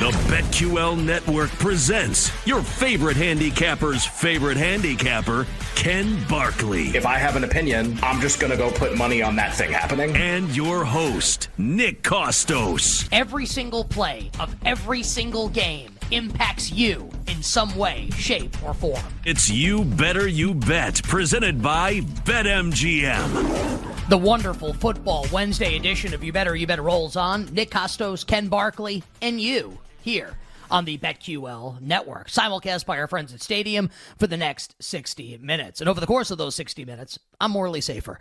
The BetQL Network presents your favorite handicapper's favorite handicapper, Ken Barkley. If I have an opinion, I'm just going to go put money on that thing happening. And your host, Nick Kostos. Every single play of every single game impacts you in some way, shape, or form. It's You Better You Bet, presented by BetMGM. The wonderful Football Wednesday edition of You Better You Bet rolls on. Nick Kostos, Ken Barkley, and you here on the BetQL Network, simulcast by our friends at Stadium for the next 60 minutes. And over the course of those 60 minutes, I'm morally safer.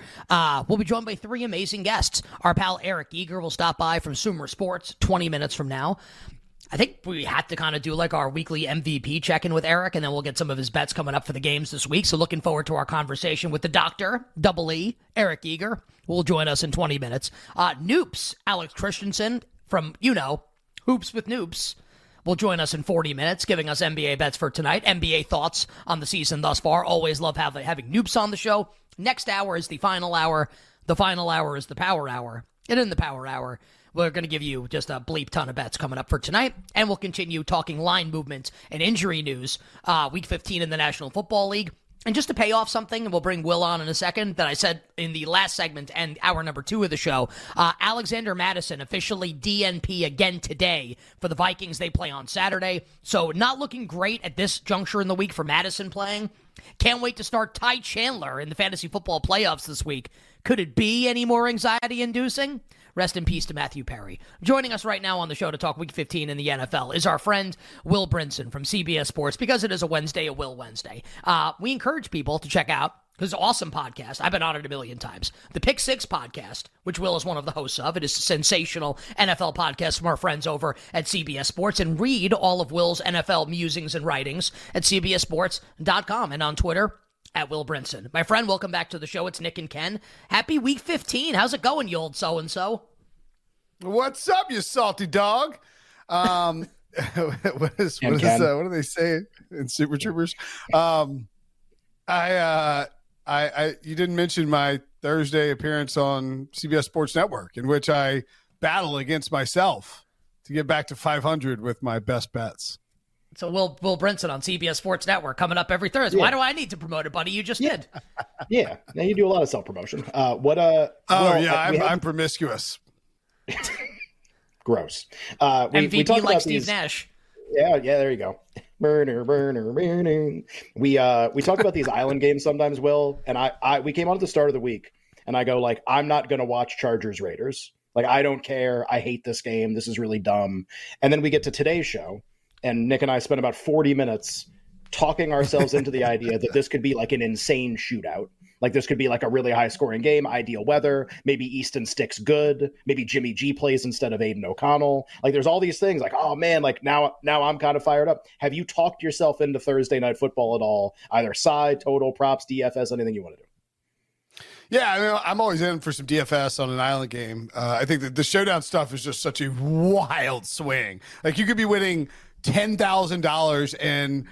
We'll be joined by three amazing guests. Our pal Eric Eager will stop by from Sumer Sports 20 minutes from now. I think we had to kind of do like our weekly MVP check-in with Eric, and then we'll get some of his bets coming up for the games this week. So looking forward to our conversation with the doctor, double E, Eric Eager, will join us in 20 minutes. Noops, Alex Christensen from, Hoops with Noops, will join us in 40 minutes, giving us NBA bets for tonight, NBA thoughts on the season thus far. Always love having Noops on the show. Next hour is the final hour. The final hour is the power hour. And in the power hour, we're going to give you just a bleep ton of bets coming up for tonight, and we'll continue talking line movements and injury news, Week 15 in the National Football League. And just to pay off something, and we'll bring Will on in a second, that I said in the last segment and hour number 2 of the show, Alexander Mattison officially DNP again today for the Vikings. They play on Saturday, so not looking great at this juncture in the week for Mattison playing. Can't wait to start Ty Chandler in the fantasy football playoffs this week. Could it be any more anxiety-inducing? Rest in peace to Matthew Perry. Joining us right now on the show to talk Week 15 in the NFL is our friend Will Brinson from CBS Sports, because it is a Wednesday, a Will Wednesday. We encourage people to check out his awesome podcast. I've been on it a million times. The Pick 6 podcast, which Will is one of the hosts of. It is a sensational NFL podcast from our friends over at CBS Sports. And read all of Will's NFL musings and writings at cbssports.com and on Twitter at Will Brinson. My friend, welcome back to the show. It's Nick and Ken. Happy Week 15. How's it going, you old so-and-so? What's up, you salty dog? What do they say in Super Troopers? You didn't mention my Thursday appearance on CBS Sports Network, in which I battle against myself to get back to 500 with my best bets. So Will Brinson on CBS Sports Network coming up every Thursday. Yeah. Why do I need to promote it, buddy? You just did. Yeah. Now you do a lot of self-promotion. I'm promiscuous. Gross. We talk like about Steve these... Nash. Yeah. There you go. Burner. We talk about these island games sometimes, Will, and I. We came on at the start of the week, and I go like, I'm not going to watch Chargers Raiders. Like, I don't care. I hate this game. This is really dumb. And then we get to today's show, and Nick and I spent about 40 minutes talking ourselves into the idea that this could be like an insane shootout. Like, this could be like a really high-scoring game, ideal weather, maybe Easton Stick's good, maybe Jimmy G plays instead of Aiden O'Connell. Like, there's all these things, like, oh, man, like, now I'm kind of fired up. Have you talked yourself into Thursday Night Football at all? Either side, total, props, DFS, anything you want to do? Yeah, I mean, I'm always in for some DFS on an island game. I think that the showdown stuff is just such a wild swing. Like, you could be winning $10,000 and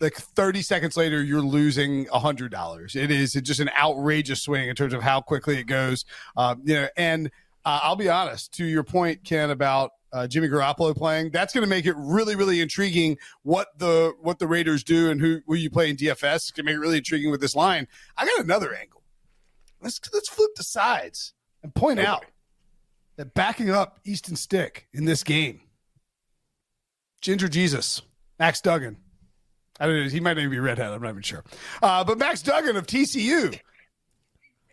like 30 seconds later, you're losing $100. It is just an outrageous swing in terms of how quickly it goes. I'll be honest, to your point, Ken, about Jimmy Garoppolo playing, that's going to make it really, really intriguing what the Raiders do and who you play in DFS. It's going to make it really intriguing with this line. I got another angle. Let's flip the sides and point out that backing up Easton Stick in this game, Ginger Jesus, Max Duggan. I don't know. He might even be redheaded. I'm not even sure. But Max Duggan of TCU.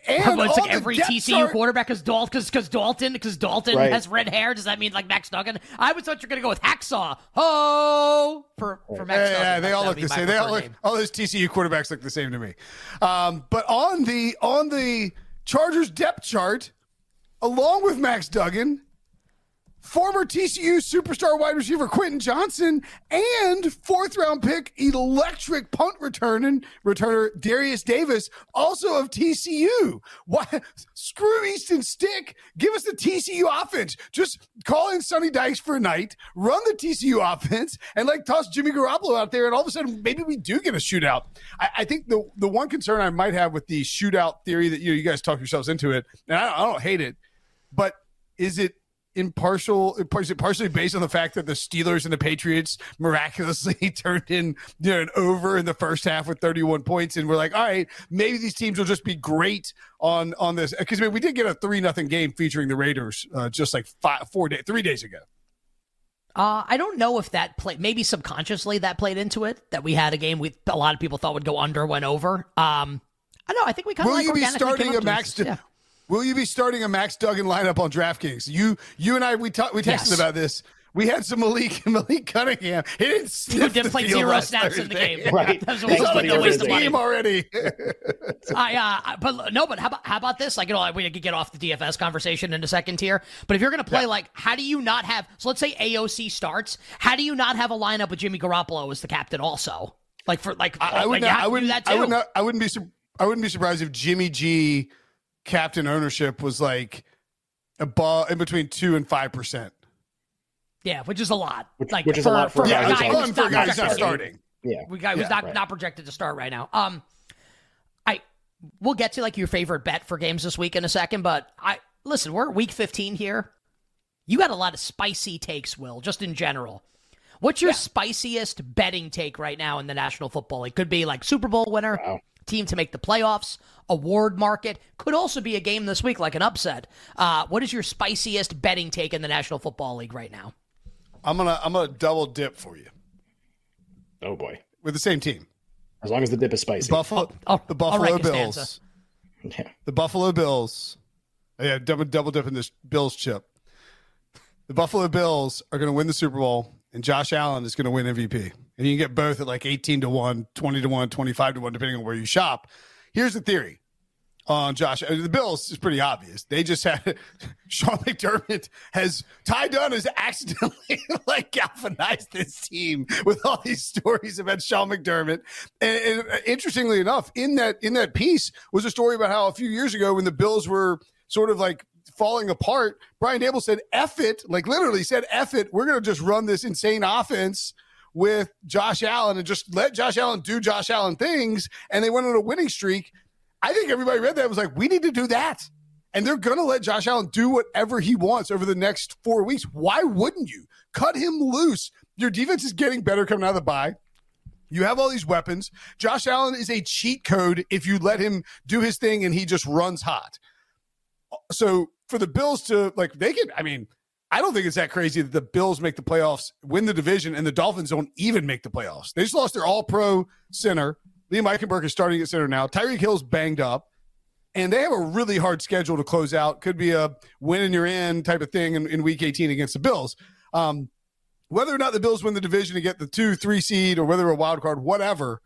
And it's like every TCU quarterback is Dalton because Dalton right. has red hair. Does that mean like Max Duggan? I would thought you're going to go with Hacksaw. Oh, for Max Duggan. Yeah, they all look the same. All those TCU quarterbacks look the same to me. But on the Chargers depth chart, along with Max Duggan, former TCU superstar wide receiver Quentin Johnson and fourth-round pick electric punt returner Darius Davis, also of TCU. Why? Screw Easton Stick. Give us the TCU offense. Just call in Sonny Dykes for a night, run the TCU offense, and like toss Jimmy Garoppolo out there, and all of a sudden maybe we do get a shootout. I think the one concern I might have with the shootout theory that you guys talk yourselves into it, and I don't hate it, but is it partially based on the fact that the Steelers and the Patriots miraculously turned in an over in the first half with 31 points, and we're like, all right, maybe these teams will just be great on this, because I mean, we did get a 3-0 game featuring the Raiders just like 3 days ago. I don't know if that played, maybe subconsciously that played into it, that we had a game we a lot of people thought would go under, went over. I don't know. I think we kind of like organically came up to this. Yeah. Will you be starting a Max Duggan lineup on DraftKings? You and I, we texted yes. about this. We had some Malik Cunningham. He didn't play zero snaps in the game. Right. That was a waste of money already. But how about this? Like, you know, we could get off the DFS conversation in a second here. But if you're going to play, like, how do you not have? So let's say AOC starts. How do you not have a lineup with Jimmy Garoppolo as the captain? Also, I wouldn't be surprised if Jimmy G captain ownership was like a ball in between 2% and 5%. Yeah, which is a lot. Which is a lot for a guy who's not starting. Yeah, not projected to start right now. We'll get to like your favorite bet for games this week in a second, but we're at week 15 here. You got a lot of spicy takes, Will, just in general. What's your spiciest betting take right now in the National Football League? It could be like Super Bowl winner. Wow. Team to make the playoffs, award market, could also be a game this week, like an upset. What is your spiciest betting take in the National Football League right now? I'm gonna double dip for you. Oh boy, with the same team. As long as the dip is spicy. The Buffalo Bills. Yeah, double dip in this Bills chip. The Buffalo Bills are going to win the Super Bowl, and Josh Allen is going to win MVP. And you can get both at like 18-1, 20-1, 25-1, depending on where you shop. Here's the theory on Josh. The Bills is pretty obvious. They just had Sean McDermott has accidentally like galvanized this team with all these stories about Sean McDermott. And interestingly enough, in that piece was a story about how a few years ago when the Bills were sort of like falling apart, Brian Dable said, F it, like literally said, F it. We're going to just run this insane offense with Josh Allen and just let Josh Allen do Josh Allen things, and they went on a winning streak. I think everybody read that and was like, we need to do that. And they're going to let Josh Allen do whatever he wants over the next 4 weeks. Why wouldn't you? Cut him loose. Your defense is getting better coming out of the bye. You have all these weapons. Josh Allen is a cheat code if you let him do his thing and he just runs hot. So for the Bills to, like, they can, I mean, I don't think it's that crazy that the Bills make the playoffs, win the division, and the Dolphins don't even make the playoffs. They just lost their all-pro center. Liam Eichenberg is starting at center now. Tyreek Hill's banged up. And they have a really hard schedule to close out. Could be a win and you're in type of thing in Week 18 against the Bills. Whether or not the Bills win the division to get the 2-3 seed or whether a wild card, whatever,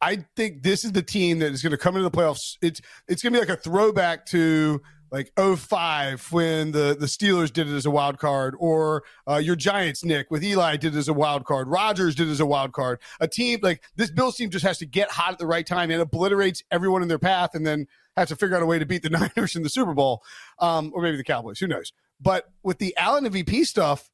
I think this is the team that is going to come into the playoffs. It's going to be like a throwback to like 05 when the Steelers did it as a wild card, or your Giants, Nick, with Eli did it as a wild card. Rodgers did it as a wild card. A team like this Bills team just has to get hot at the right time and obliterates everyone in their path and then have to figure out a way to beat the Niners in the Super Bowl, or maybe the Cowboys. Who knows? But with the Allen MVP stuff,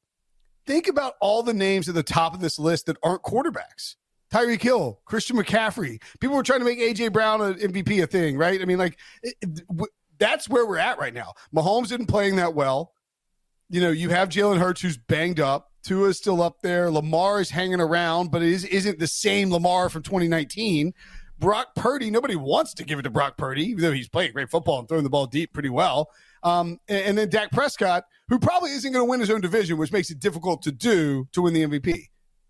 think about all the names at the top of this list that aren't quarterbacks. Tyreek Hill, Christian McCaffrey. People were trying to make A.J. Brown an MVP a thing, right? I mean, like, that's where we're at right now. Mahomes isn't playing that well. You know, you have Jalen Hurts, who's banged up. Tua is still up there. Lamar is hanging around, but it isn't the same Lamar from 2019. Brock Purdy, nobody wants to give it to Brock Purdy, even though he's playing great football and throwing the ball deep pretty well. And then Dak Prescott, who probably isn't going to win his own division, which makes it difficult to do to win the MVP.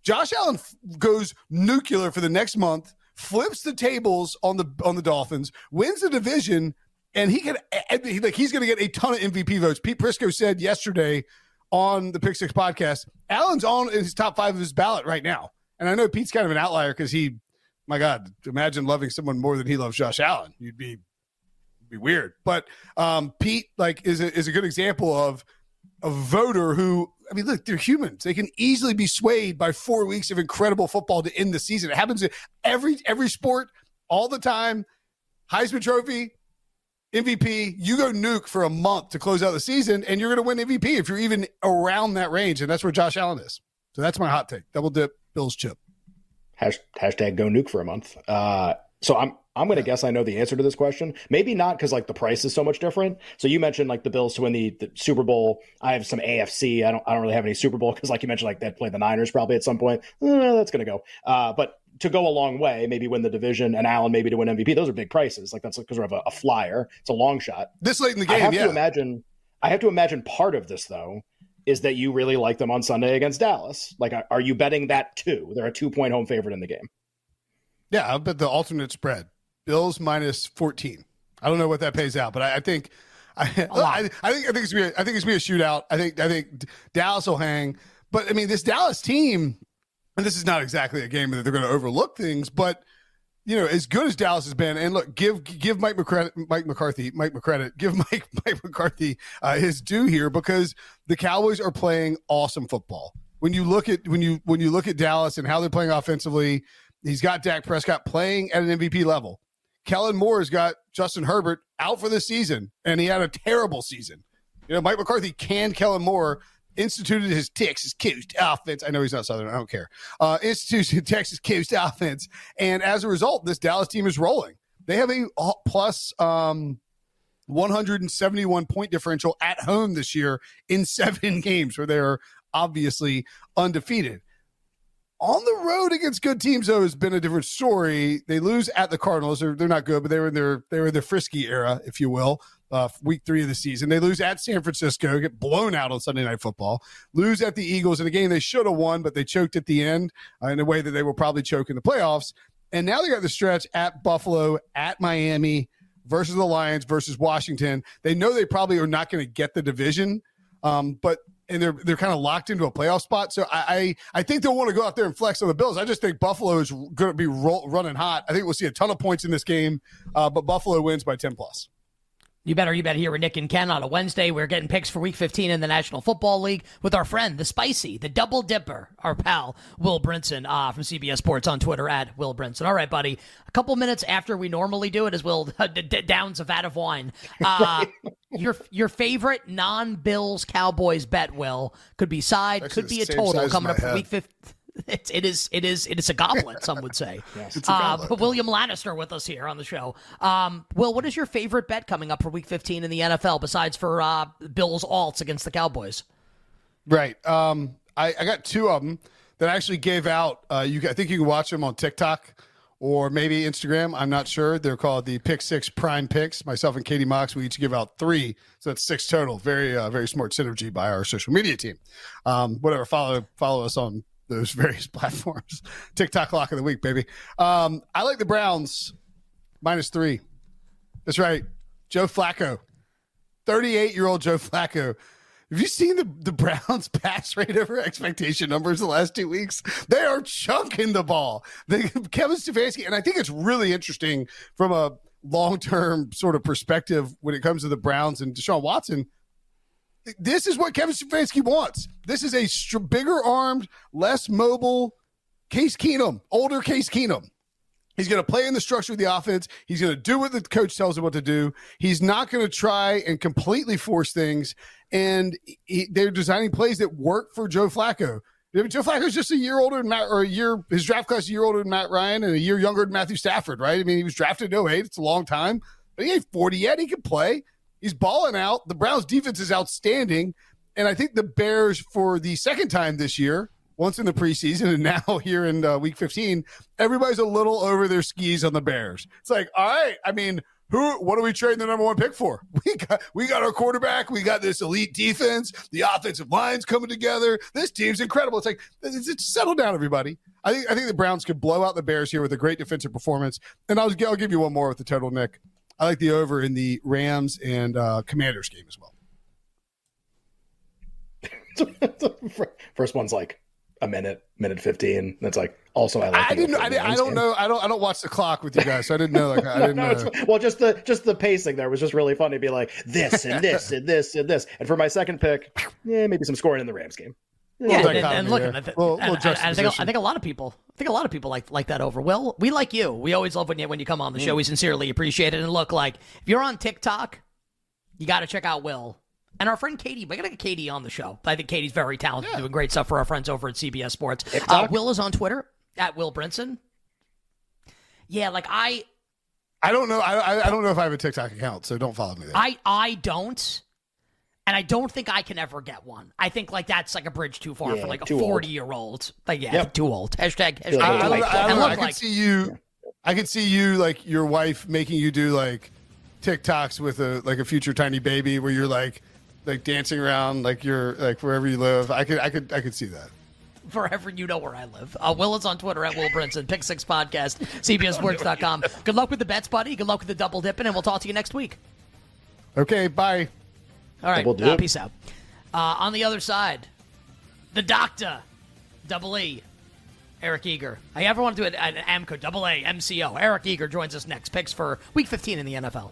Josh Allen goes nuclear for the next month, flips the tables on the Dolphins, wins the division, and he's going to get a ton of MVP votes. Pete Prisco said yesterday on the Pick 6 podcast, Allen's on his top five of his ballot right now. And I know Pete's kind of an outlier because he, my God, imagine loving someone more than he loves Josh Allen. You'd be weird. But Pete is a good example of a voter who, I mean, look, they're humans. They can easily be swayed by 4 weeks of incredible football to end the season. It happens in every sport all the time. Heisman Trophy, MVP, you go nuke for a month to close out the season, and you're going to win MVP if you're even around that range, and that's where Josh Allen is. So that's my hot take. Double dip, Bills chip. Hashtag go nuke for a month. So I'm going to guess I know the answer to this question. Maybe not, because like the price is so much different. So you mentioned like the Bills to win the Super Bowl. I have some AFC. I don't really have any Super Bowl because like you mentioned, like they'd play the Niners probably at some point. That's going to go. But to go a long way, maybe win the division and Allen maybe to win MVP. Those are big prices. Like that's because we have a flyer. It's a long shot this late in the game. I have to imagine part of this though is that you really like them on Sunday against Dallas. Like, are you betting that too? They're a 2-point home favorite in the game. Yeah, I'll bet the alternate spread. Bills minus 14. I don't know what that pays out, but I think it's going to be a shootout. I think Dallas will hang. But, I mean, this Dallas team, and this is not exactly a game that they're going to overlook things, but, you know, as good as Dallas has been, and look, give Mike McCarthy his due here, because the Cowboys are playing awesome football. When you look at Dallas and how they're playing offensively, he's got Dak Prescott playing at an MVP level. Kellen Moore has got Justin Herbert out for the season, and he had a terrible season. You know, Mike McCarthy canned Kellen Moore, instituted his Texas Coast offense. I know he's not Southern. I don't care. Instituted Texas Coast offense. And as a result, this Dallas team is rolling. They have a plus 171 point differential at home this year in 7 games where they're obviously undefeated. On the road against good teams, though, has been a different story. They lose at the Cardinals. They're not good, but they were in their frisky era, if you will, week 3 of the season. They lose at San Francisco, get blown out on Sunday Night Football, lose at the Eagles in a game they should have won, but they choked at the end in a way that they will probably choke in the playoffs. And now they got the stretch at Buffalo, at Miami, versus the Lions, versus Washington. They know they probably are not going to get the division, but – and they're kind of locked into a playoff spot. So I think they'll want to go out there and flex on the Bills. I just think Buffalo is going to be running hot. I think we'll see a ton of points in this game, but Buffalo wins by 10+. You bet here with Nick and Ken on a Wednesday. We're getting picks for Week 15 in the National Football League with our friend, the Spicy, the Double Dipper, our pal, Will Brinson from CBS Sports on Twitter at Will Brinson. All right, buddy. A couple minutes after we normally do it, as Will downs a vat of wine. Your favorite non-Bills Cowboys bet, Will, could be side, actually could be a total coming up for Week 15. It is a goblet, some would say. Yes, it's a goblet. But William Lannister with us here on the show. Will, what is your favorite bet coming up for Week 15 in the NFL besides for Bills alts against the Cowboys? Right. I got two of them that I actually gave out. I think you can watch them on TikTok or maybe Instagram. I'm not sure. They're called the Pick 6 Prime Picks. Myself and Katie Mox, we each give out 3. So that's 6 total. Very, very smart synergy by our social media team. Whatever. Follow us on those various platforms. TikTok lock of the week, baby. I like the Browns minus 3. That's right. Joe Flacco, 38-year-old Joe Flacco. Have you seen the Browns pass rate over expectation numbers the last 2 weeks? They are chunking the ball. Kevin Stefanski, and I think it's really interesting from a long-term sort of perspective when it comes to the Browns and Deshaun Watson. This is what Kevin Stefanski wants. This is a bigger-armed, less mobile Case Keenum, older Case Keenum. He's going to play in the structure of the offense. He's going to do what the coach tells him what to do. He's not going to try and completely force things. And they're designing plays that work for Joe Flacco. Joe Flacco's just a year older than Matt, or a year, his draft class a year older than Matt Ryan and a year younger than Matthew Stafford, right? I mean, he was drafted in 2008. It's a long time. But he ain't 40 yet. He can play. He's balling out. The Browns' defense is outstanding. And I think the Bears, for the second time this year, once in the preseason and now here in week 15, everybody's a little over their skis on the Bears. It's like, all right, I mean, what are we trading the number one pick for? We got our quarterback. We got this elite defense. The offensive line's coming together. This team's incredible. It's like, it's settle down, everybody. I think the Browns could blow out the Bears here with a great defensive performance. And I'll give you one more with the total, Nick. I like the over in the Rams and Commanders game as well. First one's like a minute 15. That's like also I don't know. I don't watch the clock with you guys, so I didn't know. Like I didn't know. Well, just the pacing there was just really fun to be like this and this and this and this. And for my second pick, yeah, maybe some scoring in the Rams game. Yeah, and look, I think a lot of people like that over. Will, we like you. We always love when you come on the show. We sincerely appreciate it. And look, like if you're on TikTok, you got to check out Will and our friend Katie. We got to get Katie on the show. I think Katie's very talented, doing great stuff for our friends over at CBS Sports. Will is on Twitter at Will Brinson. Yeah, like I don't know. I don't know if I have a TikTok account, so don't follow me there. I don't. And I don't think I can ever get one. I think like that's like a bridge too far for like a 40-year-old. Like too old. Hashtag I could see you like your wife making you do like TikToks with a future tiny baby where you're like dancing around like you're like wherever you live. I could see that. Forever, you know where I live. Will is on Twitter at Will Brinson. Pick 6 Podcast, CBSSports.com. Good luck with the bets, buddy. Good luck with the double dipping, and we'll talk to you next week. Okay, bye. All right, peace out. On the other side, the doctor, double E, Eric Eager. I ever want to do an AMCO, double A, MCO. Eric Eager joins us next. Picks for Week 15 in the NFL.